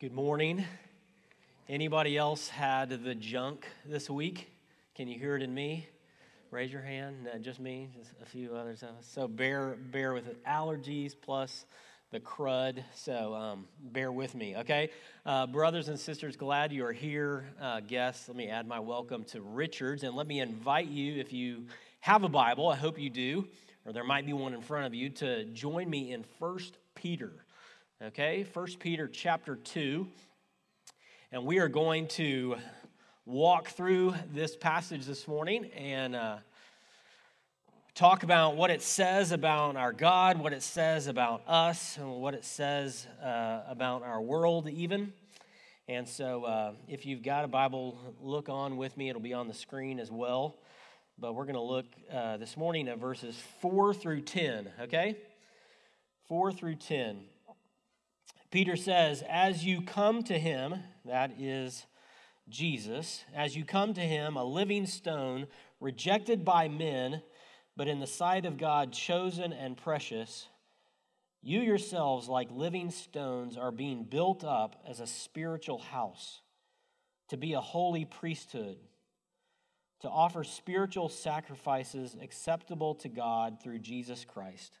Good morning. Anybody else had the junk this week? Can you hear it in me? Raise your hand. Just me. Just a few others of us. So bear with it. Allergies plus the crud. So bear with me, okay? Brothers and sisters, glad you are here. Guests, let me add my welcome to Richard's. And let me invite you, if you have a Bible, I hope you do, or there might be one in front of you, to join me in 1 Peter. Okay, 1 Peter chapter 2, and we are going to walk through this passage this morning and talk about what it says about our God, what it says about us, and what it says about our world even. And so if you've got a Bible, look on with me. It'll be on the screen as well. But we're going to look this morning at verses 4 through 10, okay? 4 through 10. Peter says, as you come to him, that is Jesus, as you come to him, a living stone, rejected by men, but in the sight of God, chosen and precious, you yourselves, like living stones, are being built up as a spiritual house, to be a holy priesthood, to offer spiritual sacrifices acceptable to God through Jesus Christ.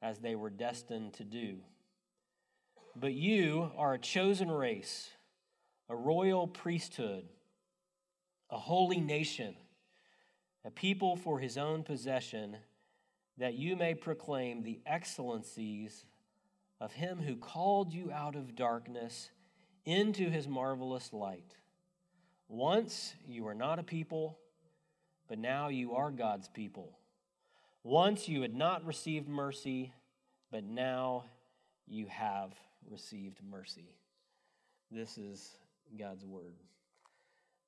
as they were destined to do. But you are a chosen race, a royal priesthood, a holy nation, a people for his own possession, that you may proclaim the excellencies of him who called you out of darkness into his marvelous light. Once you were not a people, but now you are God's people. Once you had not received mercy, but now you have received mercy. This is God's word.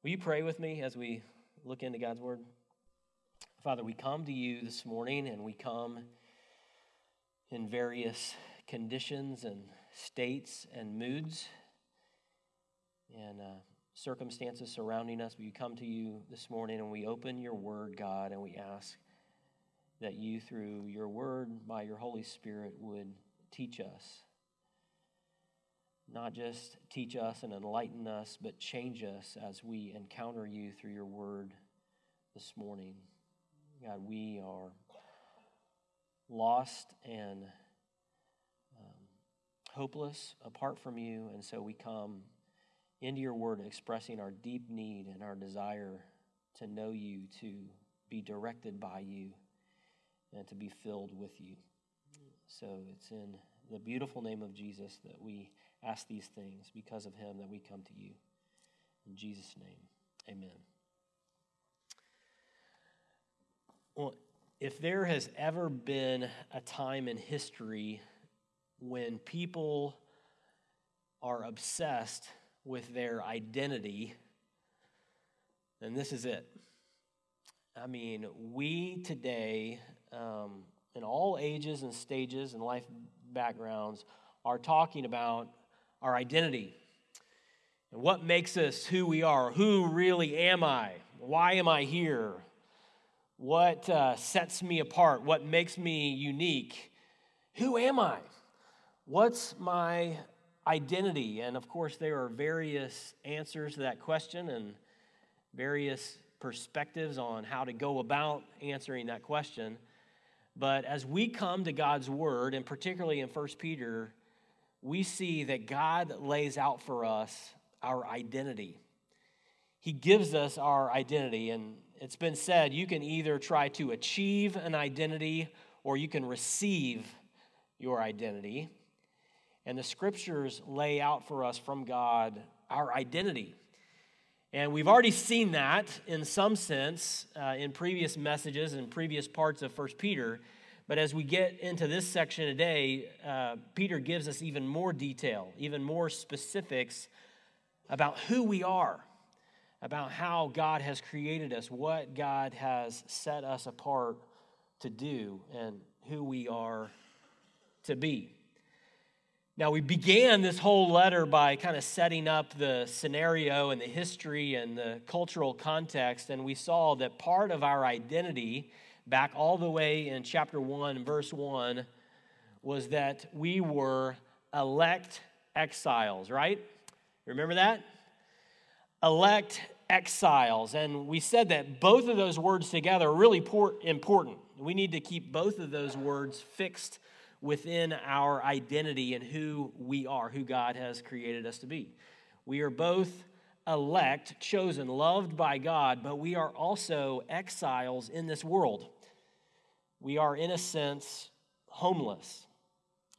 Will you pray with me as we look into God's word? Father, we come to you this morning, and we come in various conditions and states and moods and circumstances surrounding us. We come to you this morning, and we open your word, God, and we ask that you, through your word, by your Holy Spirit, would teach us. Not just teach us and enlighten us, but change us as we encounter you through your word this morning. God, we are lost and hopeless apart from you, and so we come into your word expressing our deep need and our desire to know you, to be directed by you, and to be filled with you. So it's in the beautiful name of Jesus that we ask these things, because of him that we come to you. In Jesus' name, amen. Well, if there has ever been a time in history when people are obsessed with their identity, then this is it. I mean, we today, in all ages and stages and life backgrounds, are talking about our identity and what makes us who we are. Who really am I? Why am I here? What sets me apart? What makes me unique? Who am I? What's my identity? And of course, there are various answers to that question and various perspectives on how to go about answering that question. But as we come to God's word, and particularly in 1 Peter, we see that God lays out for us our identity. He gives us our identity, and it's been said you can either try to achieve an identity or you can receive your identity. And the scriptures lay out for us from God our identity. And we've already seen that in some sense in previous messages and previous parts of 1 Peter. But as we get into this section today, Peter gives us even more detail, even more specifics about who we are, about how God has created us, what God has set us apart to do, and who we are to be. Now, we began this whole letter by kind of setting up the scenario and the history and the cultural context, and we saw that part of our identity, back all the way in chapter 1, verse 1, was that we were elect exiles, right? Remember that? Elect exiles. And we said that both of those words together are really important. We need to keep both of those words fixed within our identity and who we are, who God has created us to be. We are both elect, chosen, loved by God, but we are also exiles in this world. We are, in a sense, homeless.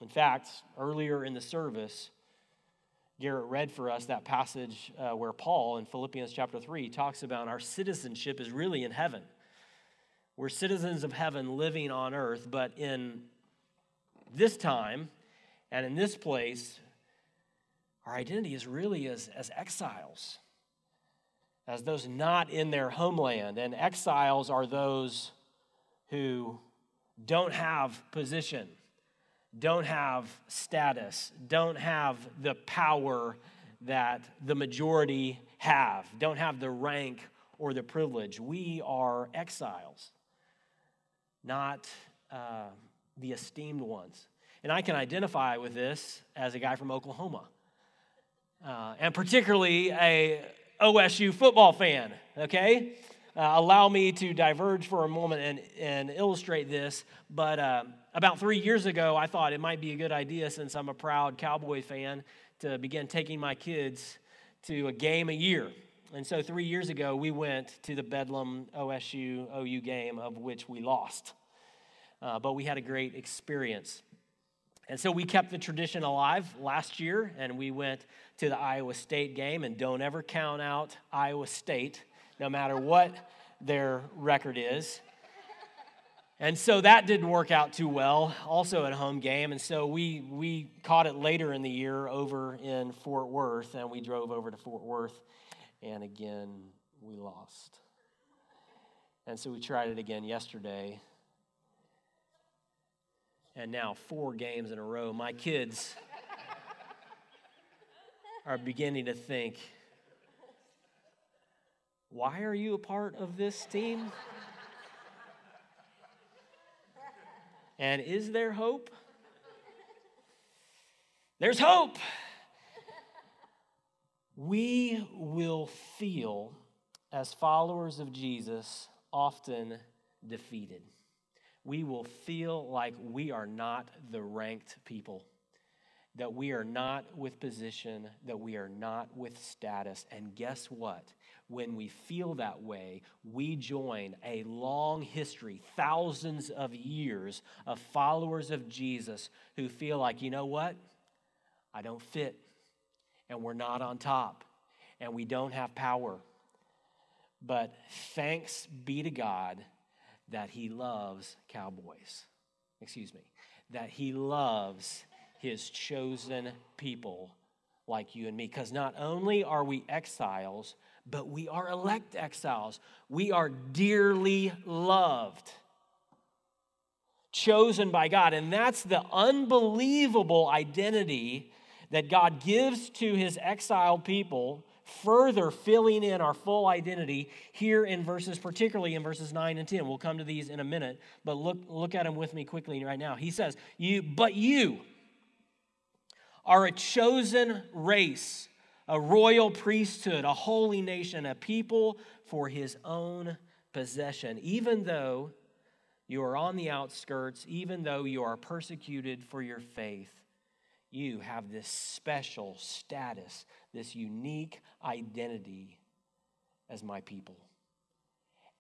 In fact, earlier in the service, Garrett read for us that passage where Paul in Philippians chapter 3 talks about our citizenship is really in heaven. We're citizens of heaven living on earth, but in this time and in this place, our identity is really as exiles, as those not in their homeland. And exiles are those who don't have position, don't have status, don't have the power that the majority have, don't have the rank or the privilege. We are exiles, not the esteemed ones. And I can identify with this as a guy from Oklahoma. And particularly a OSU football fan, okay? Allow me to diverge for a moment and illustrate this, but about 3 years ago, I thought it might be a good idea, since I'm a proud Cowboy fan, to begin taking my kids to a game a year. And so 3 years ago, we went to the Bedlam OSU OU game, of which we lost. But we had a great experience. And so we kept the tradition alive last year, and we went to the Iowa State game, and don't ever count out Iowa State, no matter what their record is. And so that didn't work out too well, also at home game, and so we caught it later in the year over in Fort Worth, and we drove over to Fort Worth, and again, we lost. And so we tried it again yesterday. And now 4 games in a row, my kids are beginning to think, why are you a part of this team? And is there hope? There's hope. We will feel, as followers of Jesus, often defeated. We will feel like we are not the ranked people, that we are not with position, that we are not with status. And guess what? When we feel that way, we join a long history, thousands of years of followers of Jesus who feel like, you know what? I don't fit, and we're not on top, and we don't have power. But thanks be to God that he loves cowboys, that he loves his chosen people like you and me. Because not only are we exiles, but we are elect exiles. We are dearly loved, chosen by God. And that's the unbelievable identity that God gives to his exiled people, further filling in our full identity here in verses, particularly in verses 9 and 10. We'll come to these in a minute, but look at them with me quickly right now. He says, you are a chosen race, a royal priesthood, a holy nation, a people for his own possession. Even though you are on the outskirts, even though you are persecuted for your faith, you have this special status, this unique identity as my people.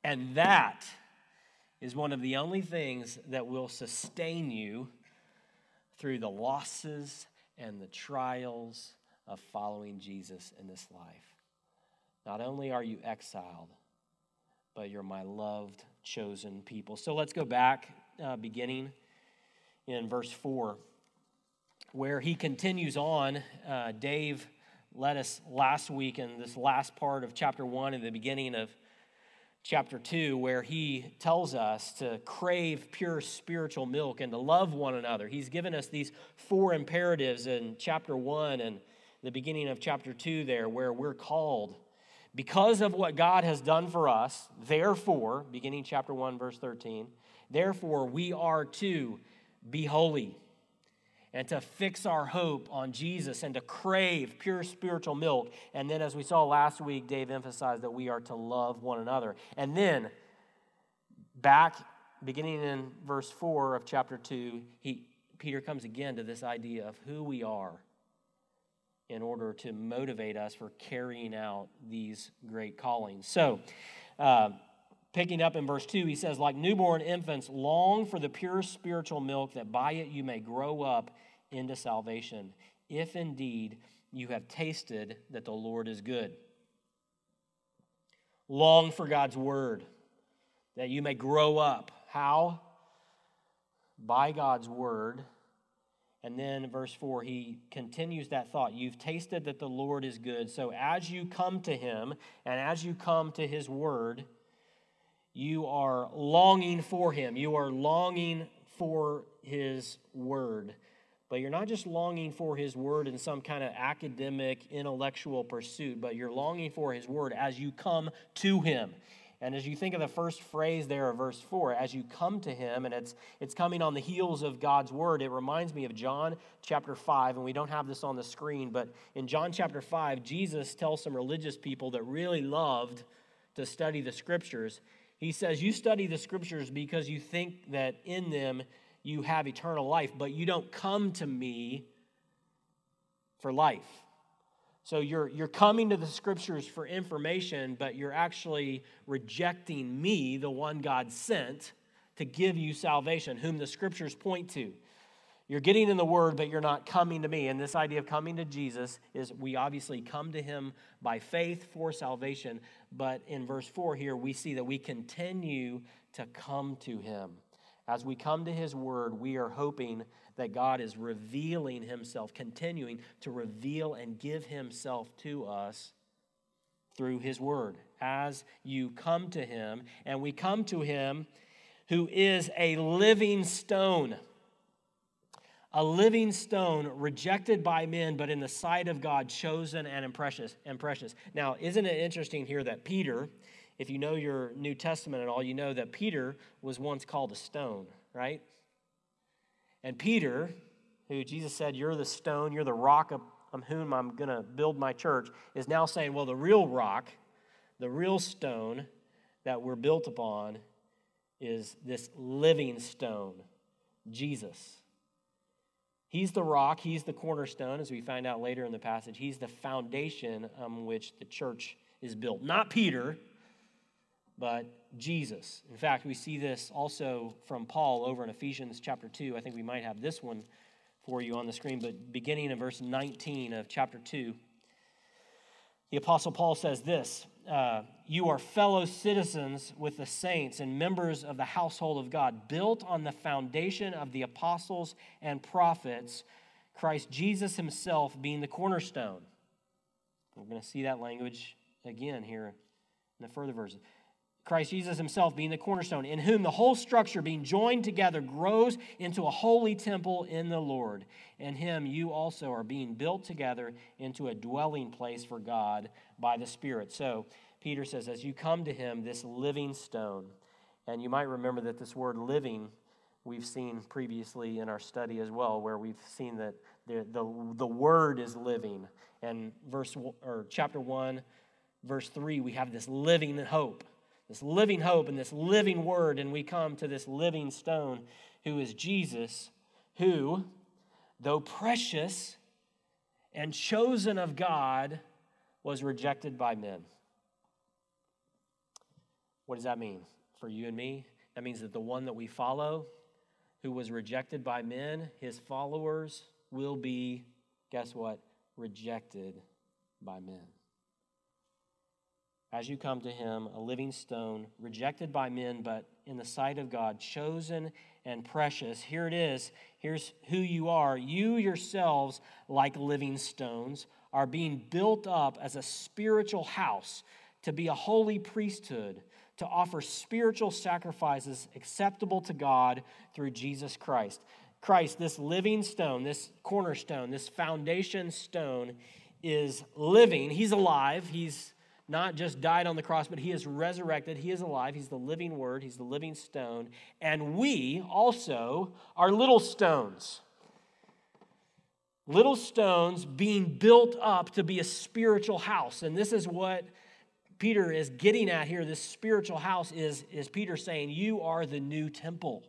And that is one of the only things that will sustain you through the losses and the trials of following Jesus in this life. Not only are you exiled, but you're my loved, chosen people. So let's go back, beginning in verse 4. Where he continues on. Dave led us last week in this last part of chapter 1 and the beginning of chapter 2, where he tells us to crave pure spiritual milk and to love one another. He's given us these four imperatives in chapter 1 and the beginning of chapter 2 there, where we're called, because of what God has done for us, therefore, beginning chapter 1, verse 13, therefore we are to be holy and to fix our hope on Jesus and to crave pure spiritual milk. And then, as we saw last week, Dave emphasized that we are to love one another. And then, back beginning in verse 4 of chapter 2, Peter comes again to this idea of who we are in order to motivate us for carrying out these great callings. So, picking up in verse 2, he says, like newborn infants, long for the pure spiritual milk, that by it you may grow up into salvation, if indeed you have tasted that the Lord is good. Long for God's word, that you may grow up. How? By God's word. And then verse 4, he continues that thought. You've tasted that the Lord is good. So as you come to him and as you come to his word, you are longing for him. You are longing for his word. But you're not just longing for his word in some kind of academic, intellectual pursuit, but you're longing for his word as you come to him. And as you think of the first phrase there of verse 4, as you come to him, and it's coming on the heels of God's word, it reminds me of John chapter 5, and we don't have this on the screen, but in John chapter 5, Jesus tells some religious people that really loved to study the scriptures. He says, you study the scriptures because you think that in them you have eternal life, but you don't come to me for life. So you're coming to the scriptures for information, but you're actually rejecting me, the one God sent, to give you salvation, whom the scriptures point to. You're getting in the word, but you're not coming to me. And this idea of coming to Jesus is we obviously come to him by faith for salvation. But in verse 4 here, we see that we continue to come to him. As we come to his word, we are hoping that God is revealing himself, continuing to reveal and give himself to us through his word. As you come to him, and we come to him who is a living stone. A living stone rejected by men, but in the sight of God, chosen and precious. Now, isn't it interesting here that Peter, if you know your New Testament at all, you know that Peter was once called a stone, right? And Peter, who Jesus said, you're the stone, you're the rock on whom I'm going to build my church, is now saying, well, the real rock, the real stone that we're built upon is this living stone, Jesus. He's the rock, he's the cornerstone, as we find out later in the passage. He's the foundation on which the church is built. Not Peter, but Jesus. In fact, we see this also from Paul over in Ephesians chapter 2. I think we might have this one for you on the screen, but beginning in verse 19 of chapter 2, the Apostle Paul says this, you are fellow citizens with the saints and members of the household of God, built on the foundation of the apostles and prophets, Christ Jesus himself being the cornerstone. We're going to see that language again here in the further verses. Christ Jesus himself being the cornerstone, in whom the whole structure being joined together grows into a holy temple in the Lord. In him you also are being built together into a dwelling place for God by the Spirit. So Peter says, as you come to him, this living stone, and you might remember that this word living we've seen previously in our study as well, where we've seen that the word is living. And chapter 1, verse 3, we have this living hope. This living hope and this living word, and we come to this living stone who is Jesus, who, though precious and chosen of God, was rejected by men. What does that mean for you and me? That means that the one that we follow, who was rejected by men, his followers will be, guess what, rejected by men. As you come to him, a living stone, rejected by men, but in the sight of God, chosen and precious. Here it is. Here's who you are. You yourselves, like living stones, are being built up as a spiritual house to be a holy priesthood, to offer spiritual sacrifices acceptable to God through Jesus Christ. Christ, this living stone, this cornerstone, this foundation stone is living. He's alive. He's not just died on the cross, but he is resurrected. He is alive. He's the living word. He's the living stone. And we also are little stones. Little stones being built up to be a spiritual house. And this is what Peter is getting at here. This spiritual house is Peter saying, you are the new temple.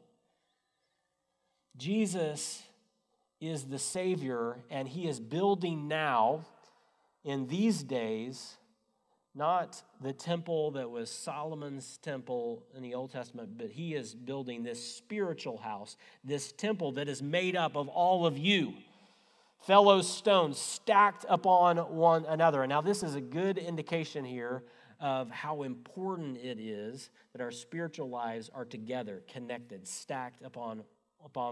Jesus is the Savior, and he is building now, in these days, not the temple that was Solomon's temple in the Old Testament, but he is building this spiritual house, this temple that is made up of all of you, fellow stones stacked upon one another. And now this is a good indication here of how important it is that our spiritual lives are together, connected, stacked upon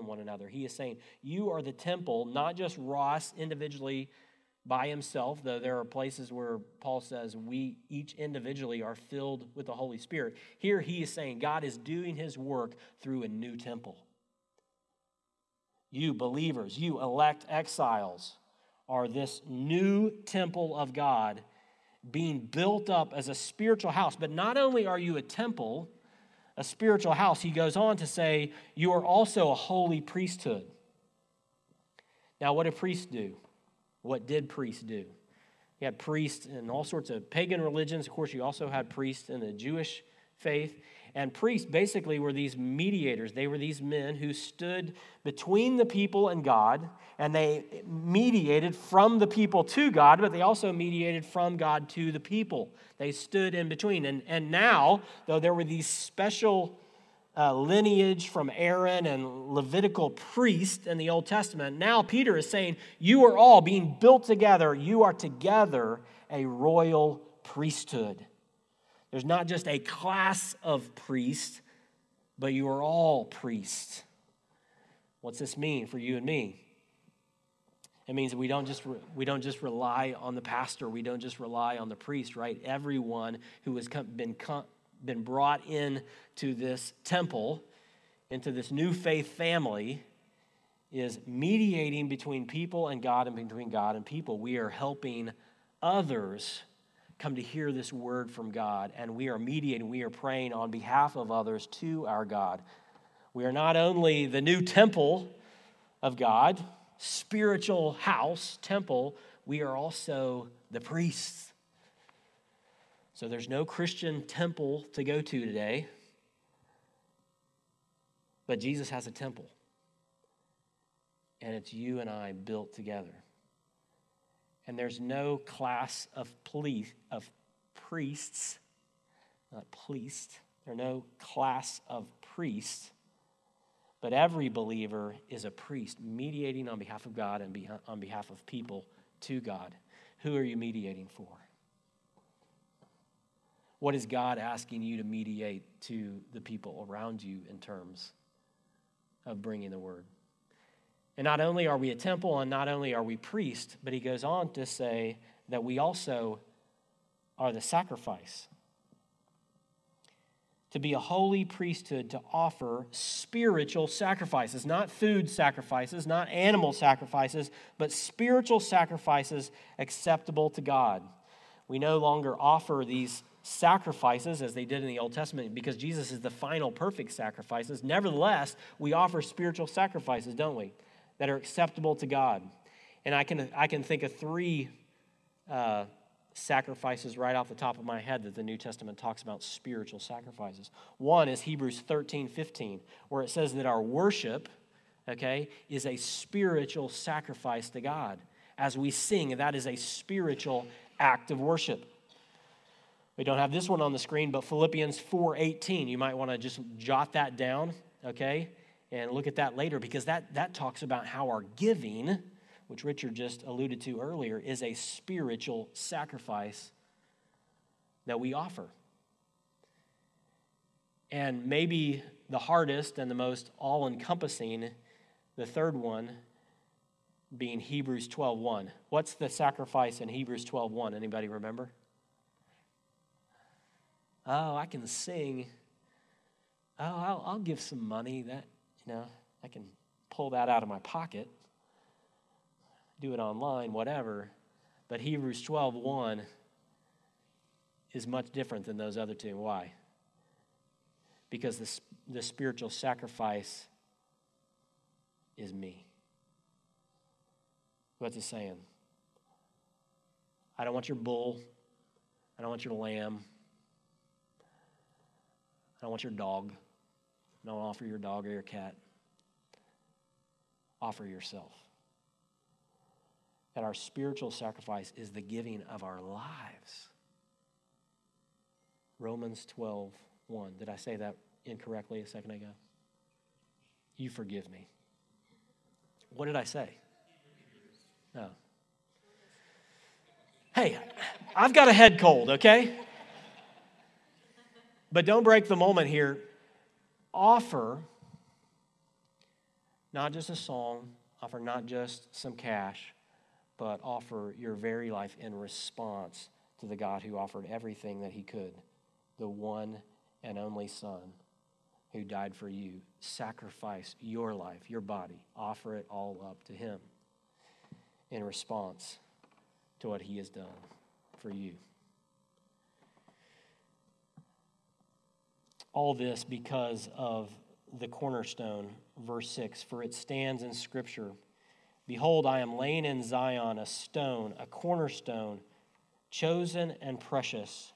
one another. He is saying, you are the temple, not just Ross individually by himself, though there are places where Paul says we each individually are filled with the Holy Spirit. Here he is saying God is doing his work through a new temple. You believers, you elect exiles, are this new temple of God being built up as a spiritual house. But not only are you a temple, a spiritual house, he goes on to say, you are also a holy priesthood. Now, what do priests do? What did priests do? You had priests in all sorts of pagan religions. Of course, you also had priests in the Jewish faith. And priests basically were these mediators. They were these men who stood between the people and God, and they mediated from the people to God, but they also mediated from God to the people. They stood in between. And now, though there were these special lineage from Aaron and Levitical priests in the Old Testament, now Peter is saying, you are all being built together. You are together a royal priesthood. There's not just a class of priests, but you are all priests. What's this mean for you and me? It means that we don't just rely on the pastor. We don't just rely on the priest, right? Everyone who has been brought in to this temple, into this new faith family, is mediating between people and God and between God and people. We are helping others come to hear this word from God, and we are mediating, we are praying on behalf of others to our God. We are not only the new temple of God, spiritual house, temple, we are also the priests. So there's no Christian temple to go to today, but Jesus has a temple, and it's you and I built together. And there's no class of priests, not pleased. There are no class of priests, but every believer is a priest mediating on behalf of God and on behalf of people to God. Who are you mediating for? What is God asking you to mediate to the people around you in terms of bringing the word? And not only are we a temple and not only are we priests, but he goes on to say that we also are the sacrifice. To be a holy priesthood, to offer spiritual sacrifices, not food sacrifices, not animal sacrifices, but spiritual sacrifices acceptable to God. We no longer offer these sacrifices as they did in the Old Testament because Jesus is the final perfect sacrifices. Nevertheless, we offer spiritual sacrifices, don't we? That are acceptable to God. And I can think of three sacrifices right off the top of my head that the New Testament talks about spiritual sacrifices. One is Hebrews 13:15, where it says that our worship, is a spiritual sacrifice to God. As we sing, that is a spiritual act of worship. We don't have this one on the screen, but Philippians 4:18, you might want to just jot that down, and look at that later, because that talks about how our giving, which Richard just alluded to earlier, is a spiritual sacrifice that we offer. And maybe the hardest and the most all-encompassing, the third one, being Hebrews 12:1. What's the sacrifice in Hebrews 12:1? Anybody remember? Oh, I can sing. Oh, I'll give some money. That, you know, I can pull that out of my pocket. Do it online, whatever. But Hebrews 12:1 is much different than those other two. Why? Because the spiritual sacrifice is me. What's it saying? I don't want your bull. I don't want your lamb. I don't want your dog. I don't offer your dog or your cat. Offer yourself. And our spiritual sacrifice is the giving of our lives. Romans 12:1. Did I say that incorrectly a second ago? You forgive me. What did I say? No. Hey, I've got a head cold, okay? But don't break the moment here. Offer not just a song, offer not just some cash, but offer your very life in response to the God who offered everything that he could, the one and only Son who died for you. Sacrifice your life, your body. Offer it all up to him in response to what he has done for you. All this because of the cornerstone, verse 6, for it stands in Scripture, behold, I am laying in Zion a stone, a cornerstone, chosen and precious,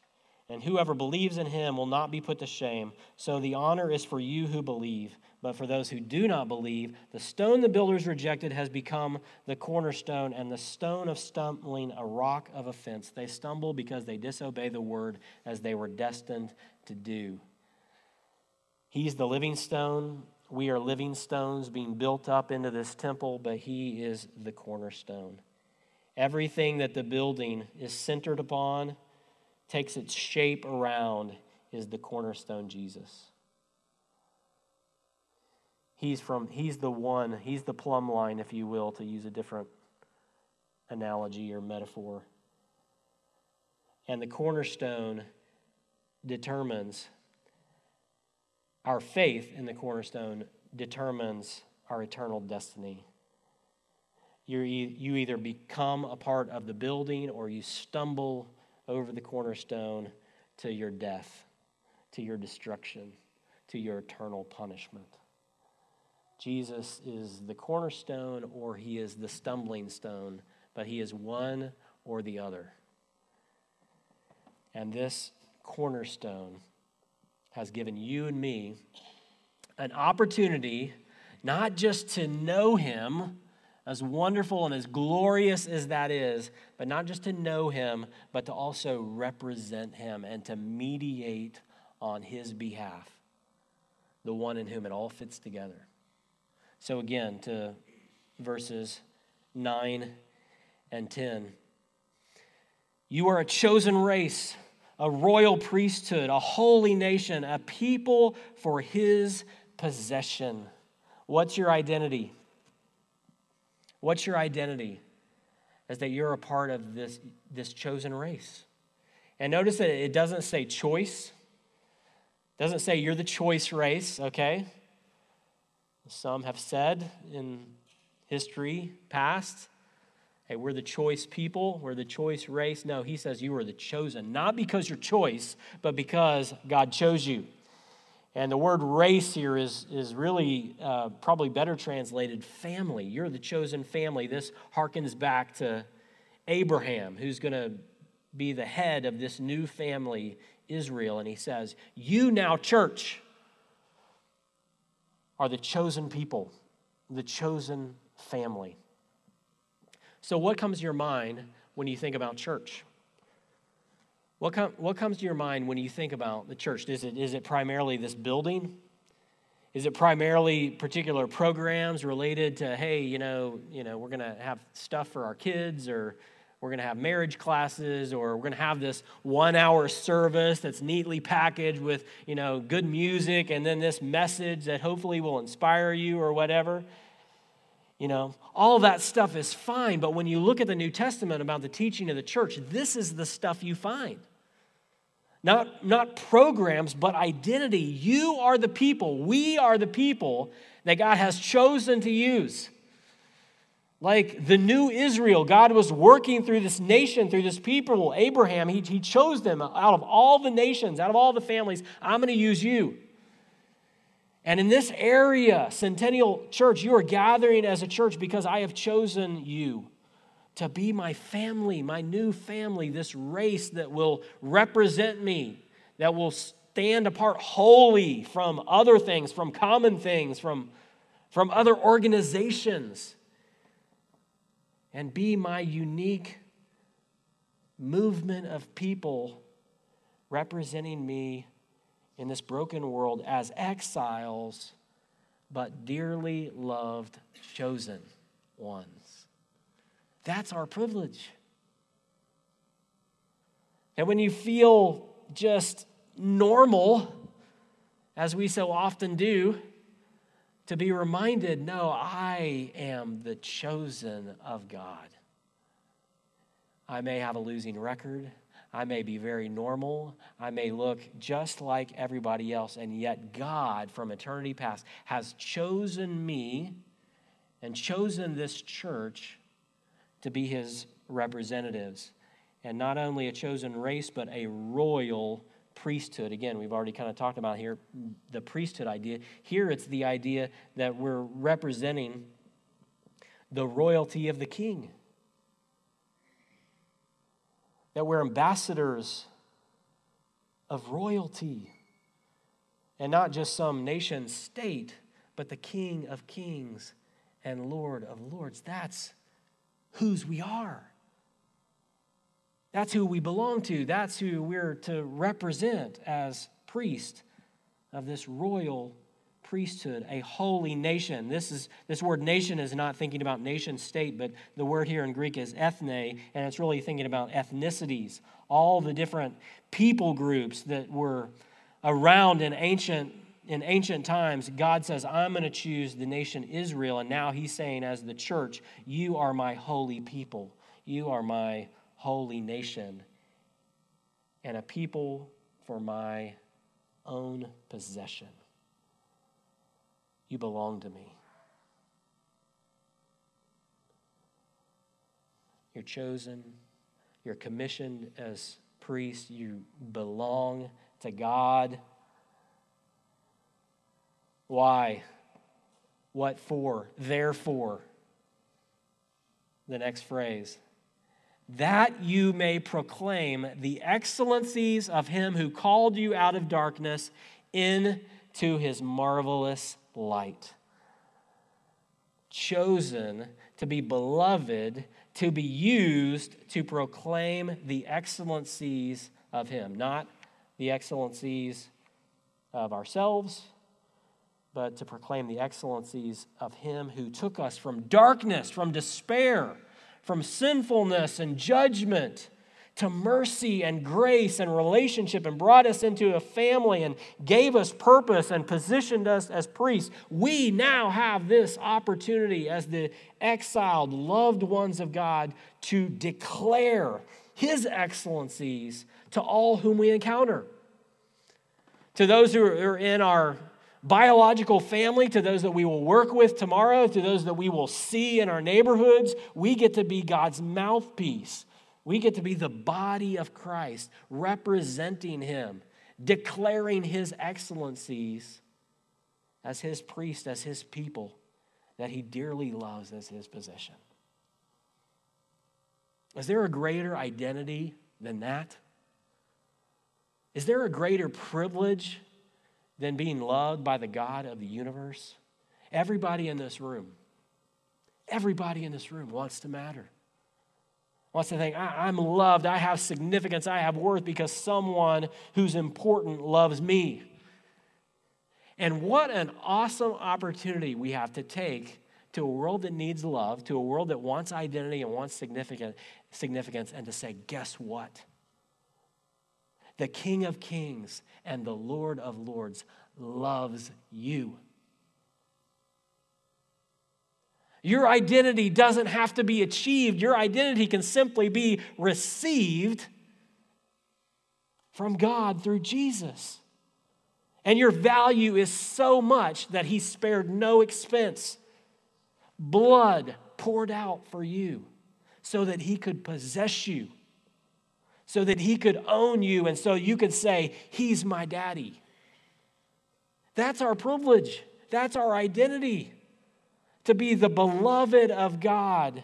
and whoever believes in him will not be put to shame. So the honor is for you who believe, but for those who do not believe, the stone the builders rejected has become the cornerstone and the stone of stumbling, a rock of offense. They stumble because they disobey the word as they were destined to do. He's the living stone. We are living stones being built up into this temple, but he is the cornerstone. Everything that the building is centered upon, takes its shape around, is the cornerstone, Jesus. He's the one, he's the plumb line, if you will, to use a different analogy or metaphor. And the cornerstone determines our faith in the cornerstone determines our eternal destiny. You either become a part of the building or you stumble over the cornerstone to your death, to your destruction, to your eternal punishment. Jesus is the cornerstone or he is the stumbling stone, but he is one or the other. And this cornerstone has given you and me an opportunity not just to know him, as wonderful and as glorious as that is, but not just to know him, but to also represent him and to mediate on his behalf, the one in whom it all fits together. So again, to verses 9 and 10. You are a chosen race, a royal priesthood, a holy nation, a people for his possession. What's your identity? What's your identity? Is that you're a part of this chosen race. And notice that it doesn't say choice. It doesn't say you're the choice race, okay? Some have said in history past, hey, we're the choice people, we're the choice race. No, he says you are the chosen, not because you're choice, but because God chose you. And the word race here is really probably better translated family. You're the chosen family. This harkens back to Abraham, who's going to be the head of this new family, Israel. And he says, you now, church, are the chosen people, the chosen family. So what comes to your mind when you think about church? What comes to your mind when you think about the church? Is it primarily this building? Is it primarily particular programs related to, hey, you know, we're going to have stuff for our kids, or we're going to have marriage classes, or we're going to have this 1-hour service that's neatly packaged with, you know, good music and then this message that hopefully will inspire you or whatever? You know, all that stuff is fine, but when you look at the New Testament about the teaching of the church, this is the stuff you find. Not programs, but identity. You are the people. We are the people that God has chosen to use. Like the new Israel, God was working through this nation, through this people. Abraham, he chose them out of all the nations, out of all the families. I'm going to use you. And in this area, Centennial Church, you are gathering as a church because I have chosen you to be my family, my new family, this race that will represent me, that will stand apart wholly from other things, from common things, from other organizations, and be my unique movement of people representing me in this broken world as exiles, but dearly loved, chosen ones. That's our privilege. And when you feel just normal, as we so often do, to be reminded, no, I am the chosen of God. I may have a losing record. I may be very normal. I may look just like everybody else, and yet God from eternity past has chosen me and chosen this church to be his representatives, and not only a chosen race, but a royal priesthood. Again, we've already kind of talked about here the priesthood idea. Here it's the idea that we're representing the royalty of the king, that we're ambassadors of royalty, and not just some nation state, but the King of Kings and Lord of Lords. That's whose we are. That's who we belong to. That's who we're to represent as priest of this royal priesthood, a holy nation. This word nation is not thinking about nation state, but the word here in Greek is ethne, and it's really thinking about ethnicities, all the different people groups that were around in ancient times. God says, I'm going to choose the nation Israel, and now he's saying as the church, you are my holy people. You are my holy nation and a people for my own possession. You belong to me. You're chosen. You're commissioned as priests. You belong to God. Why? What for? Therefore. The next phrase. That you may proclaim the excellencies of him who called you out of darkness into his marvelous light. Chosen to be beloved, to be used to proclaim the excellencies of him. Not the excellencies of ourselves, but to proclaim the excellencies of him who took us from darkness, from despair, from sinfulness and judgment to mercy and grace and relationship, and brought us into a family and gave us purpose and positioned us as priests. We now have this opportunity as the exiled loved ones of God to declare his excellencies to all whom we encounter. To those who are in our biological family, to those that we will work with tomorrow, to those that we will see in our neighborhoods, we get to be God's mouthpiece. We get to be the body of Christ, representing him, declaring his excellencies as his priest, as his people, that he dearly loves as his possession. Is there a greater identity than that? Is there a greater privilege than being loved by the God of the universe? Everybody in this room wants to matter. Wants to think, I'm loved, I have significance, I have worth because someone who's important loves me. And what an awesome opportunity we have to take to a world that needs love, to a world that wants identity and wants significance, and to say, guess what? The King of Kings and the Lord of Lords loves you. Your identity doesn't have to be achieved. Your identity can simply be received from God through Jesus. And your value is so much that he spared no expense. Blood poured out for you so that he could possess you, so that he could own you, and so you could say, he's my daddy. That's our privilege. That's our identity. To be the beloved of God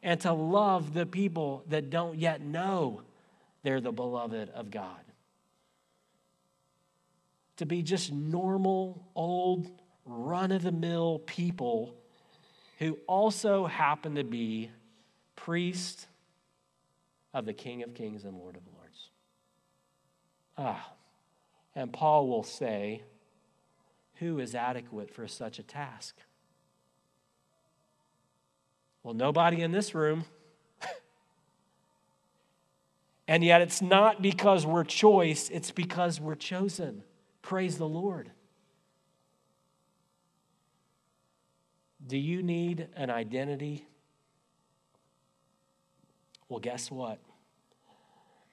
and to love the people that don't yet know they're the beloved of God. To be just normal, old, run-of-the-mill people who also happen to be priests of the King of Kings and Lord of Lords. And Paul will say, who is adequate for such a task? Well, nobody in this room. And yet it's not because we're choice, it's because we're chosen. Praise the Lord. Do you need an identity? Well, guess what?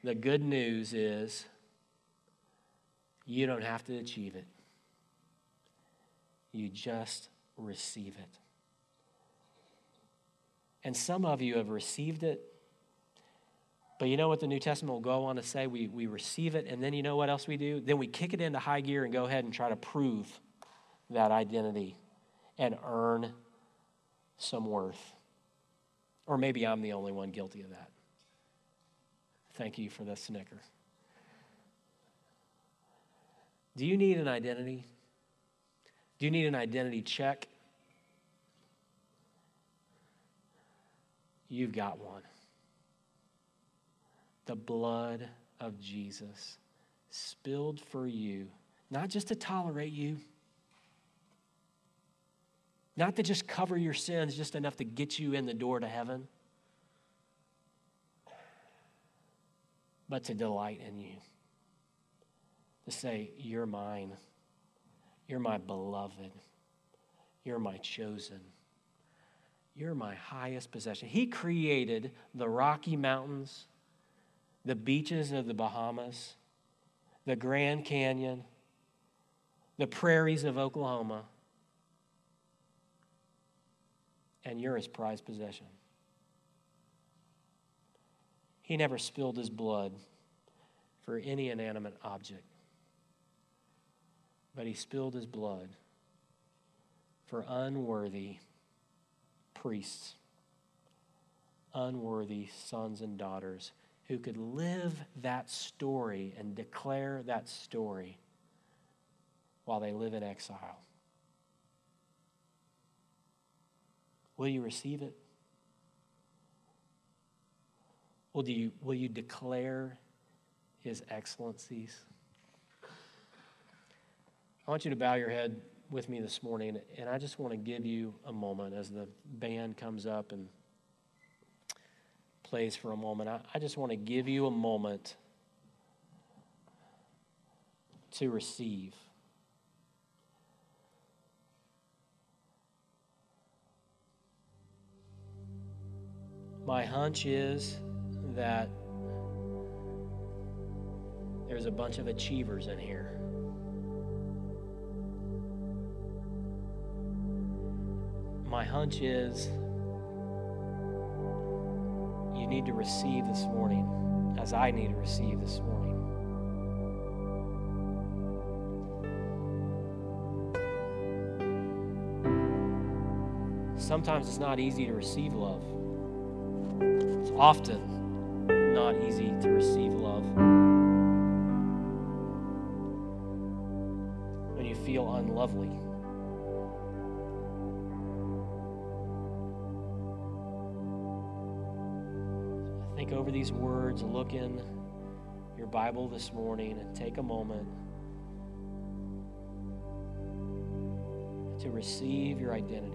The good news is you don't have to achieve it. You just receive it. And some of you have received it, but you know what the New Testament will go on to say? We receive it, and then you know what else we do? Then we kick it into high gear and go ahead and try to prove that identity and earn some worth. Or maybe I'm the only one guilty of that. Thank you for the snicker. Do you need an identity? Do you need an identity check? You've got one. The blood of Jesus spilled for you, not just to tolerate you, not to just cover your sins just enough to get you in the door to heaven, but to delight in you, to say, you're mine, you're my beloved, you're my chosen. You're my highest possession. He created the Rocky Mountains, the beaches of the Bahamas, the Grand Canyon, the prairies of Oklahoma, and you're his prized possession. He never spilled his blood for any inanimate object, but he spilled his blood for unworthy priests, unworthy sons and daughters who could live that story and declare that story while they live in exile. Will you receive it? Will you declare his excellencies? I want you to bow your head with me this morning, and I just want to give you a moment as the band comes up and plays for a moment. I just want to give you a moment to receive. My hunch is that there's a bunch of achievers in here. My hunch is you need to receive this morning, as I need to receive this morning. Sometimes it's not easy to receive love. It's often not easy to receive love. When you feel unlovely. Over these words, look in your Bible this morning and take a moment to receive your identity.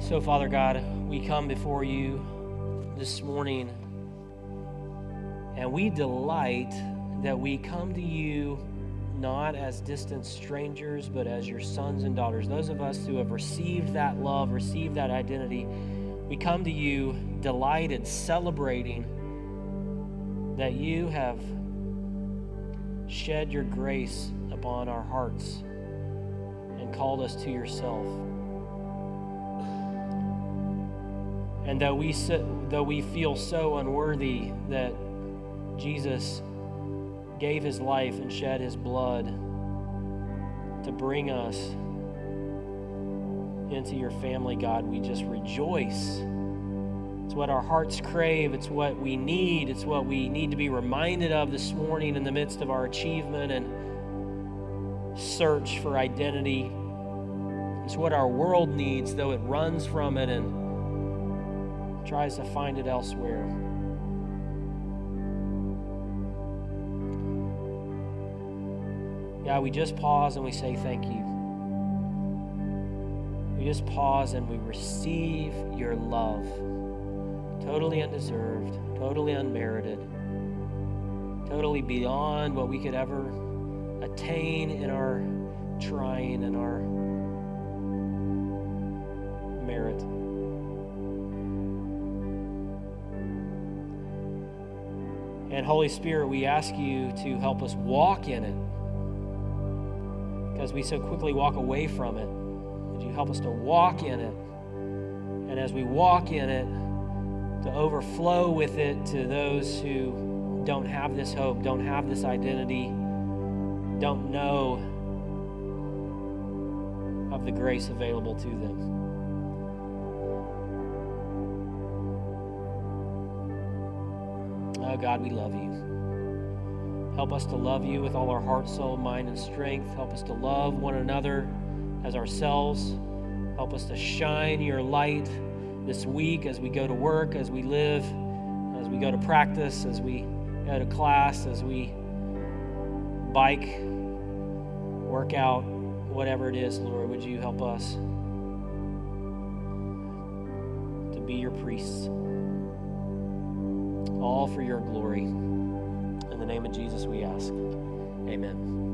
So, Father God, we come before you this morning, and we delight that we come to you not as distant strangers, but as your sons and daughters. Those of us who have received that love, received that identity, we come to you delighted, celebrating that you have shed your grace upon our hearts and called us to yourself. And though we feel so unworthy that Jesus gave his life and shed his blood to bring us into your family, God, we just rejoice. It's what our hearts crave. It's what we need. It's what we need to be reminded of this morning in the midst of our achievement and search for identity. It's what our world needs, though it runs from it and tries to find it elsewhere. God, we just pause and we say thank you. We just pause and we receive your love. Totally undeserved, totally unmerited, totally beyond what we could ever attain in our trying and our merit. And Holy Spirit, we ask you to help us walk in it, because we so quickly walk away from it. Would you help us to walk in it? And as we walk in it, to overflow with it to those who don't have this hope, don't have this identity, don't know of the grace available to them. Oh God, we love you. Help us to love you with all our heart, soul, mind, and strength. Help us to love one another as ourselves. Help us to shine your light this week as we go to work, as we live, as we go to practice, as we go to class, as we bike, work out, whatever it is, Lord, would you help us to be your priests? All for your glory. In the name of Jesus we ask. Amen.